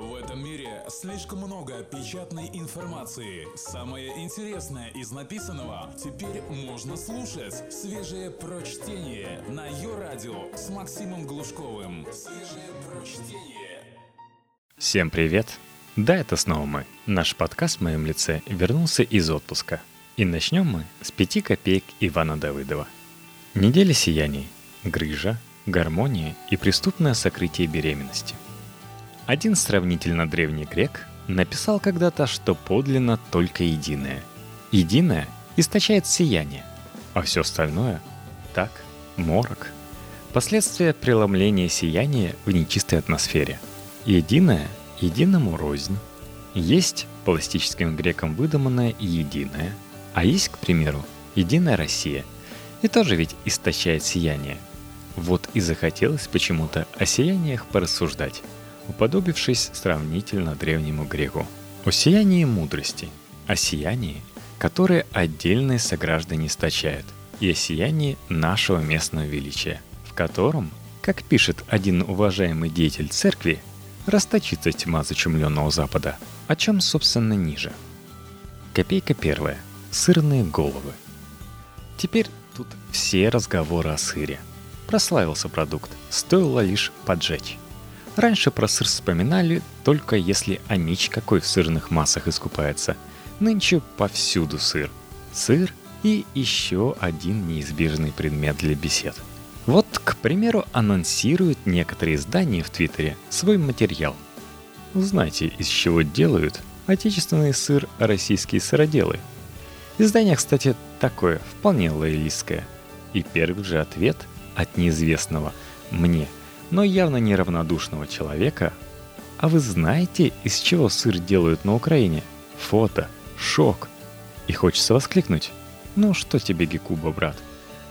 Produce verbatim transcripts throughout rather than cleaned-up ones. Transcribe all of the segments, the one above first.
В этом мире слишком много печатной информации. Самое интересное из написанного теперь можно слушать. Свежее прочтение на Йо-радио с Максимом Глушковым. Свежее прочтение. Всем привет! Да, это снова мы. Наш подкаст в моем лице вернулся из отпуска. И начнем мы с пяти копеек Ивана Давыдова. Неделя сияний, грыжа, гармония и преступное сокрытие беременности. Один сравнительно древний грек написал когда-то, что подлинно только единое. Единое источает сияние, а все остальное — так, морок. Последствия преломления сияния в нечистой атмосфере. Единое единому рознь. Есть пластическим грекам выдуманное единое, а есть, к примеру, Единая Россия. И тоже ведь источает сияние. Вот и захотелось почему-то о сияниях порассуждать, уподобившись сравнительно древнему греку. О сиянии мудрости, о сиянии, которое отдельные сограждане источают, и о сиянии нашего местного величия, в котором, как пишет один уважаемый деятель церкви, расточится тьма зачумленного Запада, о чем, собственно, ниже. Копейка первая. Сырные головы. Теперь тут все разговоры о сыре. Прославился продукт, стоило лишь поджечь. Раньше про сыр вспоминали, только если анич какой в сырных массах искупается. Нынче повсюду сыр. Сыр и еще один неизбежный предмет для бесед. Вот, к примеру, анонсируют некоторые издания в Твиттере свой материал. Узнайте, из чего делают отечественный сыр российские сыроделы. Издание, кстати, такое, вполне лоялистское. И первый же ответ от неизвестного мне, но явно неравнодушного человека. А вы знаете, из чего сыр делают на Украине? Фото. Шок. И хочется воскликнуть. Ну что тебе, Гекуба, брат?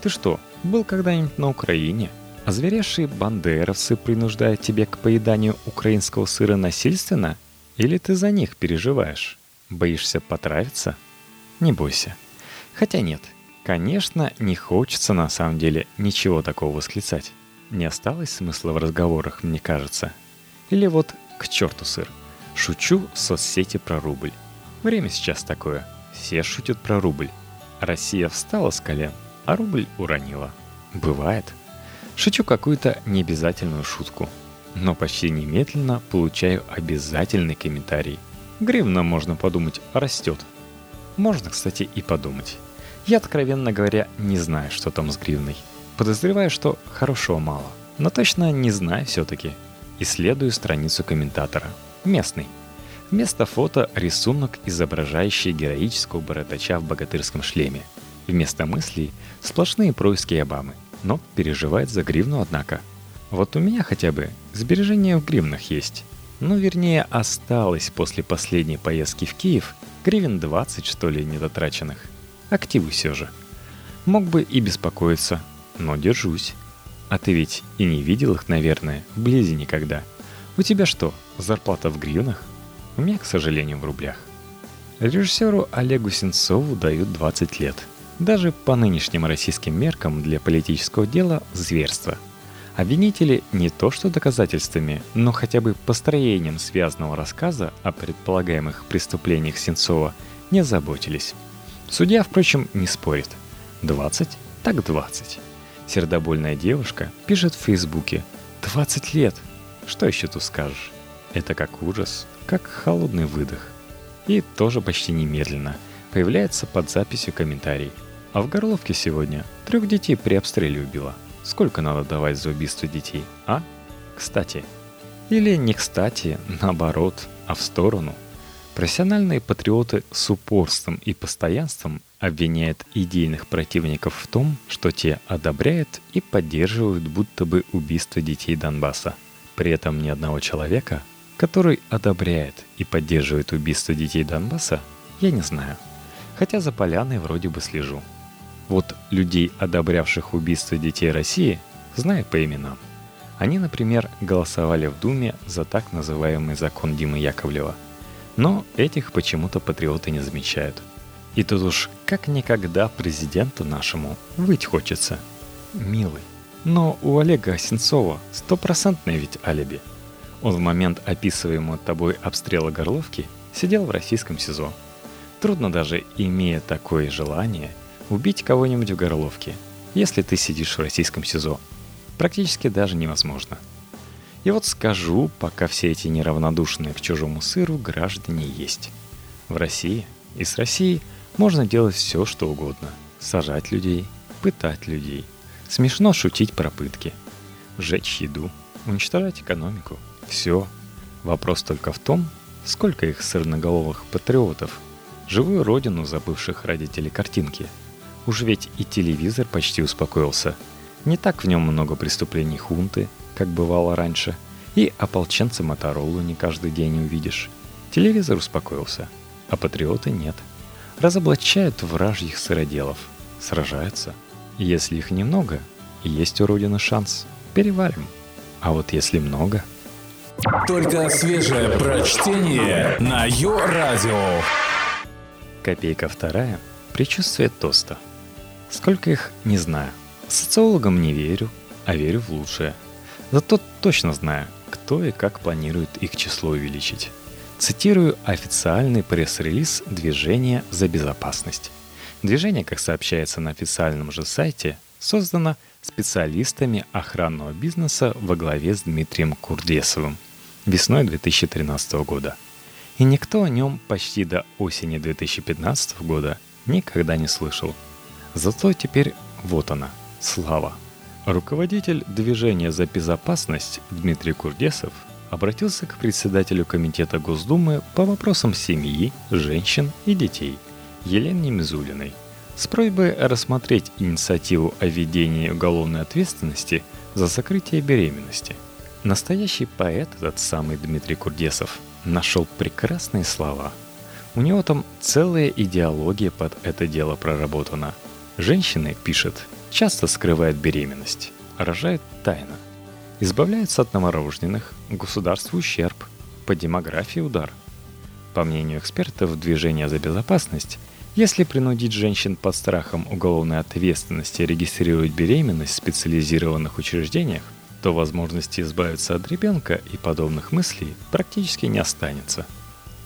Ты что, был когда-нибудь на Украине? Озверевшие бандеровцы принуждают тебя к поеданию украинского сыра насильственно? Или ты за них переживаешь? Боишься потравиться? Не бойся. Хотя нет, конечно, не хочется на самом деле ничего такого восклицать. Не осталось смысла в разговорах, мне кажется. Или вот к черту сыр. Шучу в соцсети про рубль. Время сейчас такое. Все шутят про рубль. Россия встала с колен, а рубль уронила. Бывает. Шучу какую-то необязательную шутку. Но почти немедленно получаю обязательный комментарий. Гривна, можно подумать, растет. Можно, кстати, и подумать. Я, откровенно говоря, не знаю, что там с гривной. Подозреваю, что хорошего мало, но точно не знаю все-таки. Исследую страницу комментатора. Местный. Вместо фото рисунок, изображающий героического бородача в богатырском шлеме. Вместо мыслей сплошные происки Обамы, но переживает за гривну, однако. Вот у меня хотя бы сбережения в гривнах есть. Ну, вернее, осталось после последней поездки в Киев гривен двадцать, что ли, недотраченных. Активы все же. Мог бы и беспокоиться. Но держусь. А ты ведь и не видел их, наверное, вблизи никогда. У тебя что, зарплата в гривнах? У меня, к сожалению, в рублях. Режиссеру Олегу Сенцову дают двадцать лет. Даже по нынешним российским меркам для политического дела зверство. Обвинители не то что доказательствами, но хотя бы построением связанного рассказа о предполагаемых преступлениях Сенцова не заботились. Судья, впрочем, не спорит. двадцать так двадцать. Сердобольная девушка пишет в Фейсбуке: «двадцать лет! Что еще тут скажешь?» Это как ужас, как холодный выдох. И тоже почти немедленно появляется под записью комментарий. А в Горловке сегодня трех детей при обстреле убила. Сколько надо давать за убийство детей, а? Кстати. Или не кстати, наоборот, а в сторону. Профессиональные патриоты с упорством и постоянством обвиняет идейных противников в том, что те одобряют и поддерживают будто бы убийство детей Донбасса. При этом ни одного человека, который одобряет и поддерживает убийство детей Донбасса, я не знаю. Хотя за поляной вроде бы слежу. Вот людей, одобрявших убийство детей России, знаю по именам. Они, например, голосовали в Думе за так называемый закон Димы Яковлева. Но этих почему-то патриоты не замечают. И тут уж как никогда президенту нашему выть хочется. Милый. Но у Олега Сенцова стопроцентное ведь алиби. Он в момент описываемого тобой обстрела Горловки сидел в российском СИЗО. Трудно даже, имея такое желание, убить кого-нибудь в Горловке, если ты сидишь в российском СИЗО. Практически даже невозможно. И вот скажу, пока все эти неравнодушные к чужому сыру граждане есть. В России и с Россией можно делать все, что угодно. Сажать людей, пытать людей. Смешно шутить про пытки. Жечь еду, уничтожать экономику. Все. Вопрос только в том, сколько их сырноголовых патриотов, живую родину забывших ради телекартинки. Уж ведь и телевизор почти успокоился. Не так в нем много преступлений хунты, как бывало раньше, и ополченца Моторолу не каждый день увидишь. Телевизор успокоился, а патриоты нет. Разоблачают вражьих сыроделов, сражаются. Если их немного, есть у Родины шанс. Переварим. А вот если много... Только свежее прочтение на Йо-радио. Копейка вторая. Предчувствие тоста. Сколько их, не знаю. Социологам не верю, а верю в лучшее. Зато точно знаю, кто и как планирует их число увеличить. Цитирую официальный пресс-релиз «Движения за безопасность». Движение, как сообщается на официальном же сайте, создано специалистами охранного бизнеса во главе с Дмитрием Курдесовым весной две тысячи тринадцатого года. И никто о нем почти до осени две тысячи пятнадцатого года никогда не слышал. Зато теперь вот она, слава. Руководитель движения за безопасность Дмитрий Курдесов обратился к председателю комитета Госдумы по вопросам семьи, женщин и детей Елене Мизулиной с просьбой рассмотреть инициативу о введении уголовной ответственности за сокрытие беременности. Настоящий поэт, этот самый Дмитрий Курдесов, нашел прекрасные слова. У него там целая идеология под это дело проработана. Женщины, пишет, часто скрывают беременность, рожают тайно, избавляются от новорожденных, государству ущерб, по демографии удар. По мнению экспертов движения за безопасность, если принудить женщин под страхом уголовной ответственности регистрировать беременность в специализированных учреждениях, то возможности избавиться от ребенка и подобных мыслей практически не останется.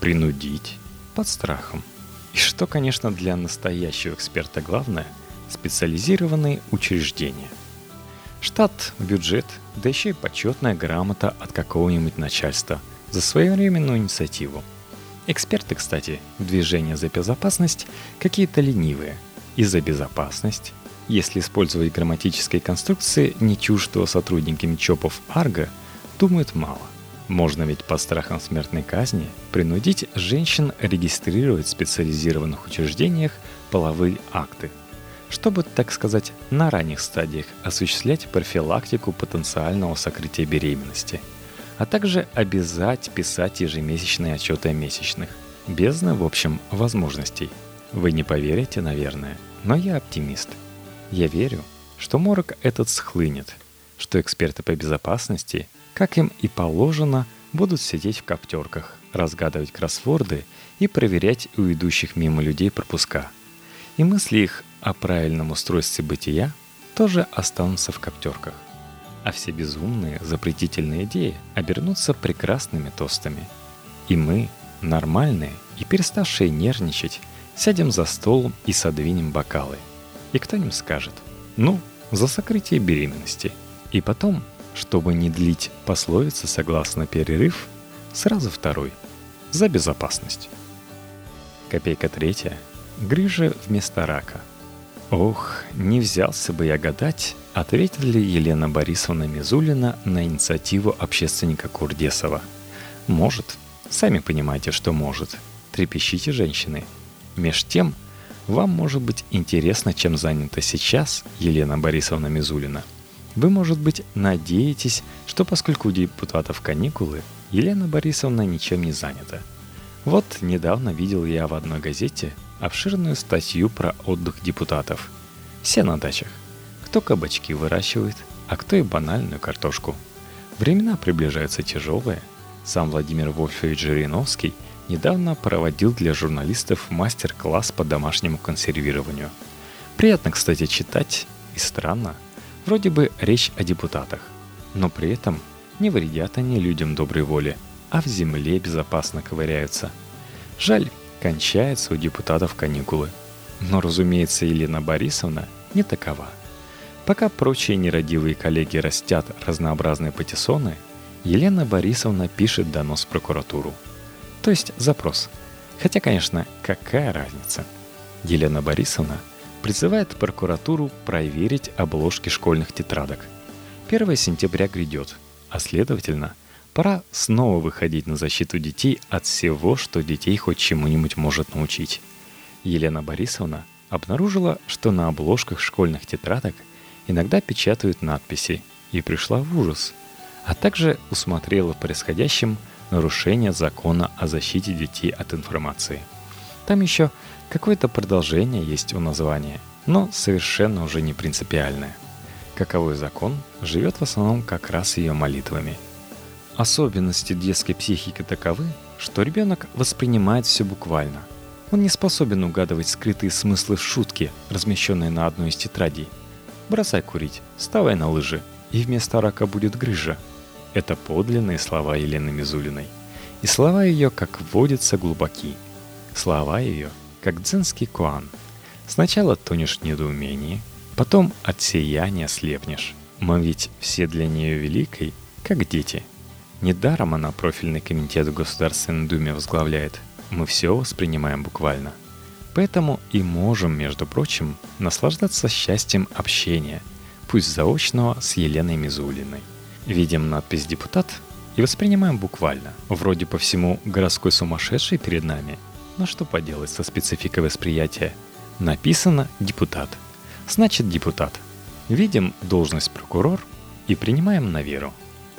Принудить под страхом. И что, конечно, для настоящего эксперта главное – специализированные учреждения. Штат, бюджет, да еще и почетная грамота от какого-нибудь начальства за своевременную инициативу. Эксперты, кстати, движения за безопасность какие-то ленивые. И за безопасность, если использовать грамматические конструкции, не чуждого сотрудниками ЧОПов Арго, думают мало. Можно ведь под страхом смертной казни принудить женщин регистрировать в специализированных учреждениях половые акты, чтобы, так сказать, на ранних стадиях осуществлять профилактику потенциального сокрытия беременности, а также обязать писать ежемесячные отчеты о месячных. Бездна, в общем, возможностей. Вы не поверите, наверное, но я оптимист. Я верю, что морок этот схлынет, что эксперты по безопасности, как им и положено, будут сидеть в коптерках, разгадывать кроссворды и проверять у идущих мимо людей пропуска. И мысли их о правильном устройстве бытия тоже останутся в коптерках. А все безумные, запретительные идеи обернутся прекрасными тостами. И мы, нормальные и переставшие нервничать, сядем за стол и содвинем бокалы. И кто-нибудь скажет: ну, за сокрытие беременности. И потом, чтобы не длить пословицы согласно перерыв, сразу второй. За безопасность. Копейка третья. Грыжа вместо рака. Ох, не взялся бы я гадать, ответит ли Елена Борисовна Мизулина на инициативу общественника Курдесова. Может. Сами понимаете, что может. Трепещите, женщины. Меж тем, вам может быть интересно, чем занята сейчас Елена Борисовна Мизулина. Вы, может быть, надеетесь, что поскольку у депутатов каникулы, Елена Борисовна ничем не занята. Вот недавно видел я в одной газете обширную статью про отдых депутатов. Все на дачах. Кто кабачки выращивает, а кто и банальную картошку. Времена приближаются тяжелые. Сам Владимир Вольфович Жириновский недавно проводил для журналистов мастер-класс по домашнему консервированию. Приятно, кстати, читать и странно. Вроде бы речь о депутатах, но при этом Не вредят они людям доброй воли, а в земле безопасно ковыряются. Жаль, кончаются у депутатов каникулы. Но, разумеется, Елена Борисовна не такова. Пока прочие нерадивые коллеги растят разнообразные патиссоны, Елена Борисовна пишет донос в прокуратуру. То есть запрос. Хотя, конечно, какая разница? Елена Борисовна призывает прокуратуру проверить обложки школьных тетрадок. первого сентября грядет, а следовательно, пора снова выходить на защиту детей от всего, что детей хоть чему-нибудь может научить. Елена Борисовна обнаружила, что на обложках школьных тетрадок иногда печатают надписи, и пришла в ужас, а также усмотрела в происходящем нарушение закона о защите детей от информации. Там еще какое-то продолжение есть у названия, но совершенно уже не принципиальное. Каковой закон живет в основном как раз ее молитвами. Особенности детской психики таковы, что ребенок воспринимает все буквально. Он не способен угадывать скрытые смыслы шутки, размещенные на одной из тетрадей. «Бросай курить, вставай на лыжи, и вместо рака будет грыжа». Это подлинные слова Елены Мизулиной. И слова ее, как водятся, глубоки. Слова ее, как дзенский куан. Сначала тонешь в недоумении, потом от сияния слепнешь. Мы ведь все для нее великой, как дети. Недаром она профильный комитет в Государственной Думе возглавляет. Мы все воспринимаем буквально. Поэтому и можем, между прочим, наслаждаться счастьем общения, пусть заочного, с Еленой Мизулиной. Видим надпись «Депутат» и воспринимаем буквально. Вроде по всему городской сумасшедший перед нами. Но что поделать со спецификой восприятия? Написано «Депутат». Значит, депутат. Видим должность прокурор и принимаем на веру.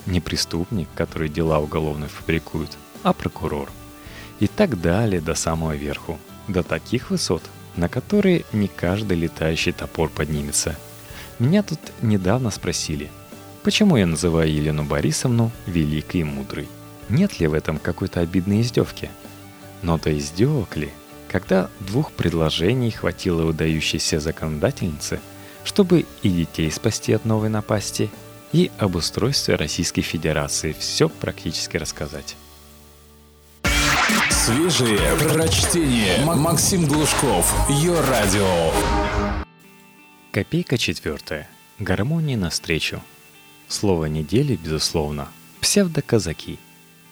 Не преступник, который дела уголовные фабрикует, а прокурор. И так далее до самого верху, до таких высот, на которые не каждый летающий топор поднимется. Меня тут недавно спросили, почему я называю Елену Борисовну великой и мудрой? Нет ли в этом какой-то обидной издевки? Но до издевок ли, когда двух предложений хватило выдающейся законодательницы, чтобы и детей спасти от новой напасти, и об устройстве Российской Федерации все практически рассказать. Свежие прочтение. Максим Глушков. Йо-радио. Копейка четвертая. Гармонии навстречу. Слово недели, безусловно, псевдоказаки.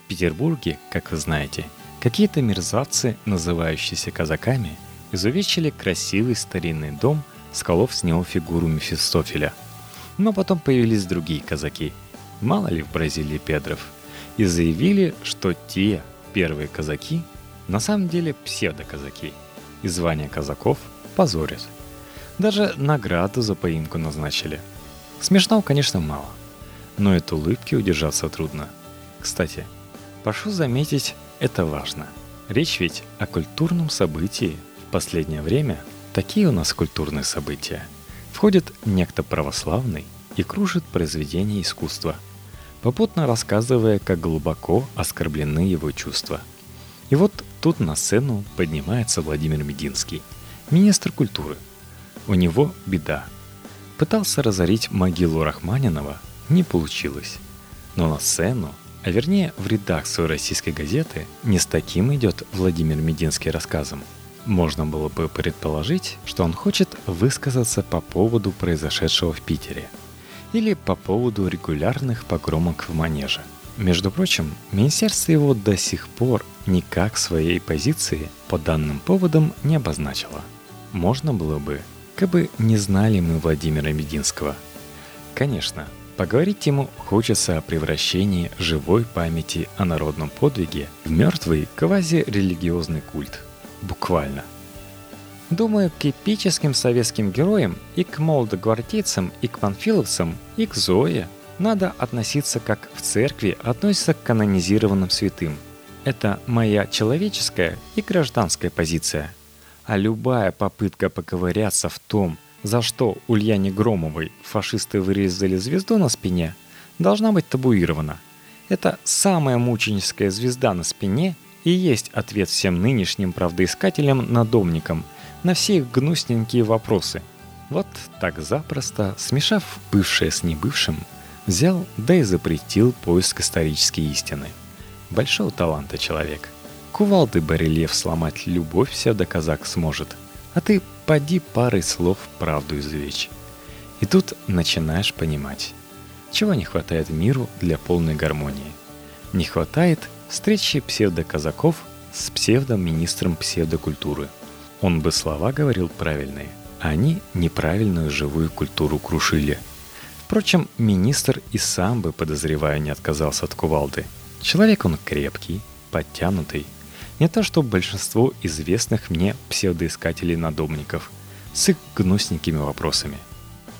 В Петербурге, как вы знаете, какие-то мерзавцы, называющиеся казаками, изувечили красивый старинный дом, сколов с него фигуру Мефистофеля. Но потом появились другие казаки, мало ли в Бразилии педров, и заявили, что те первые казаки на самом деле псевдоказаки, и звание казаков позорят. Даже награду за поимку назначили. Смешного, конечно, мало, но от улыбки удержаться трудно. Кстати, прошу заметить, это важно. Речь ведь о культурном событии. В последнее время такие у нас культурные события. Входит некто православный и кружит произведение искусства, попутно рассказывая, как глубоко оскорблены его чувства. И вот тут на сцену поднимается Владимир Мединский, министр культуры. У него беда. Пытался разорить могилу Рахманинова, не получилось. Но на сцену, а вернее в редакцию российской газеты, не с таким идет Владимир Мединский рассказом. Можно было бы предположить, что он хочет высказаться по поводу произошедшего в Питере или по поводу регулярных погромок в Манеже. Между прочим, министерство его до сих пор никак своей позиции по данным поводам не обозначило. Можно было бы, как бы не знали мы Владимира Мединского. Конечно, поговорить ему хочется о превращении живой памяти о народном подвиге в мертвый квазирелигиозный культ. Буквально. Думаю, к эпическим советским героям, и к молодогвардейцам, и к панфиловцам, и к Зое надо относиться, как в церкви относятся к канонизированным святым. Это моя человеческая и гражданская позиция. А любая попытка поковыряться в том, за что Ульяне Громовой фашисты вырезали звезду на спине, должна быть табуирована. Это самая мученическая звезда на спине и есть ответ всем нынешним правдоискателям-надомникам на все их гнусненькие вопросы. Вот так запросто, смешав бывшее с небывшим, взял, да и запретил поиск исторической истины. Большого таланта человек. Кувалды барельеф сломать любовь псевдоказак сможет, а ты поди парой слов правду извечь. И тут начинаешь понимать, чего не хватает миру для полной гармонии. Не хватает встречи псевдоказаков с псевдоминистром псевдокультуры. Он бы слова говорил правильные, а они неправильную живую культуру крушили. Впрочем, министр и сам бы, подозреваю, не отказался от кувалды. Человек он крепкий, подтянутый. Не то что большинство известных мне псевдоискателей-надомников с их гнусненькими вопросами.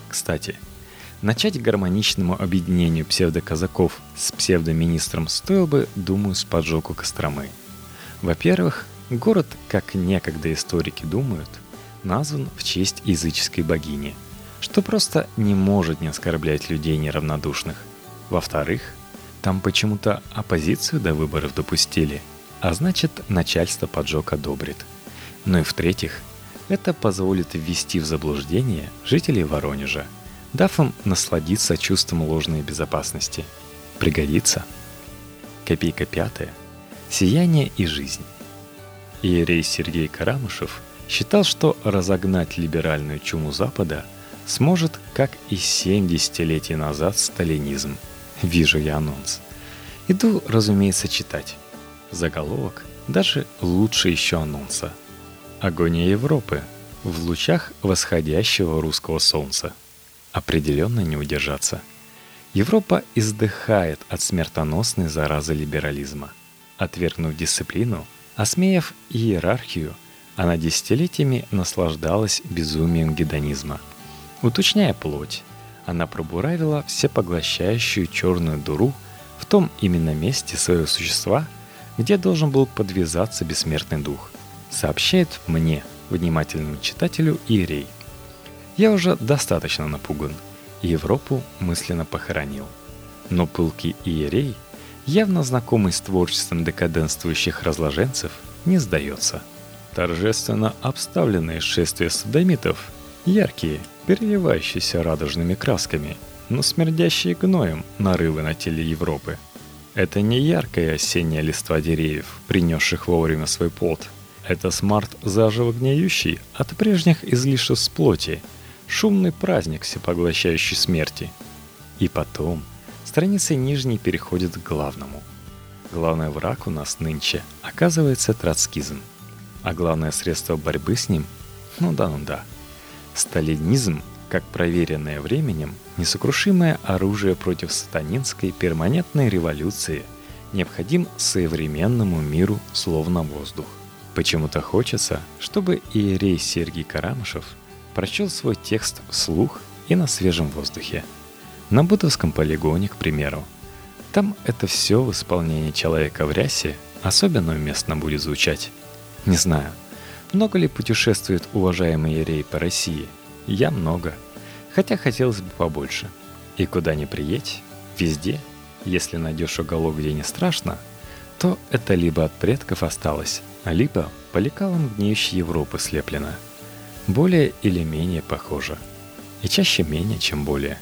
Кстати, начать гармоничному объединению псевдоказаков с псевдоминистром стоило бы, думаю, с поджогу Костромы. Во-первых, город, как некогда историки думают, назван в честь языческой богини, что просто не может не оскорблять людей неравнодушных. Во-вторых, там почему-то оппозицию до выборов допустили, а значит, начальство поджог одобрит. Ну и в-третьих, это позволит ввести в заблуждение жителей Воронежа, дав им насладиться чувством ложной безопасности. Пригодится. Копейка пятая. Сияние и жизнь. Иерей Сергей Карамышев считал, что разогнать либеральную чуму Запада сможет, как и семьдесят летий назад, сталинизм. Вижу я анонс. Иду, разумеется, читать. Заголовок даже лучше еще анонса. Агония Европы в лучах восходящего русского солнца. Определенно не удержаться. Европа издыхает от смертоносной заразы либерализма. Отвергнув дисциплину, осмеяв иерархию, она десятилетиями наслаждалась безумием гедонизма. Уточняя плоть, она пробуравила всепоглощающую черную дыру в том именно месте своего существа, где должен был подвязаться бессмертный дух, сообщает мне, внимательному читателю, иерей. Я уже достаточно напуган, и Европу мысленно похоронил. Но пылкий иерей, явно знакомый с творчеством декаденствующих разложенцев, не сдается. Торжественно обставленные шествия содомитов, яркие, переливающиеся радужными красками, но смердящие гноем нарывы на теле Европы. Это не яркая осенняя листва деревьев, принесших вовремя свой плод. Это смарт, заживо гниющий от прежних излишеств плоти, шумный праздник всепоглощающей смерти. И потом страницы нижней переходят к главному. Главный враг у нас нынче оказывается троцкизм. А главное средство борьбы с ним? Ну да, ну да. Сталинизм, как проверенное временем, несокрушимое оружие против сатанинской перманентной революции, необходим современному миру словно воздух. Почему-то хочется, чтобы иерей Сергей Карамышев прочел свой текст вслух и на свежем воздухе. На Бутовском полигоне, к примеру. Там это все в исполнении человека в рясе особенно уместно будет звучать. Не знаю, много ли путешествует уважаемый иерей по России? Я много. Хотя хотелось бы побольше. И куда ни приедь, везде, если найдешь уголок, где не страшно, то это либо от предков осталось, либо по лекалам гниющей Европы слеплено. Более или менее похоже. И чаще менее, чем более.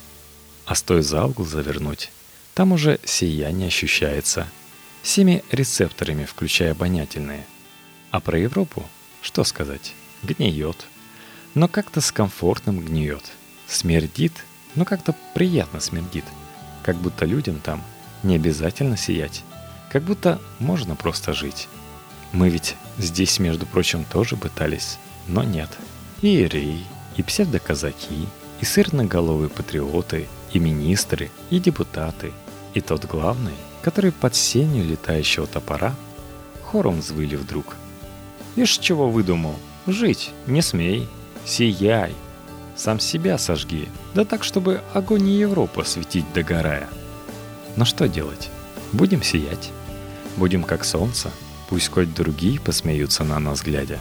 А стоит за угол завернуть, там уже сияние ощущается. Всеми рецепторами, включая обонятельные. А про Европу, что сказать, гниет. Но как-то с комфортным гниет. Смердит, но как-то приятно смердит. Как будто людям там не обязательно сиять. Как будто можно просто жить. Мы ведь здесь, между прочим, тоже пытались, но нет. И иереи, и псевдоказаки, и сырноголовые патриоты, и министры, и депутаты, и тот главный, который под сенью летающего топора хором взвыли вдруг. Ишь, чего выдумал? Жить не смей, сияй, сам себя сожги, да так, чтобы огонь Европы светить догорая. Но что делать? Будем сиять. Будем как солнце, пусть хоть другие посмеются на нас глядя.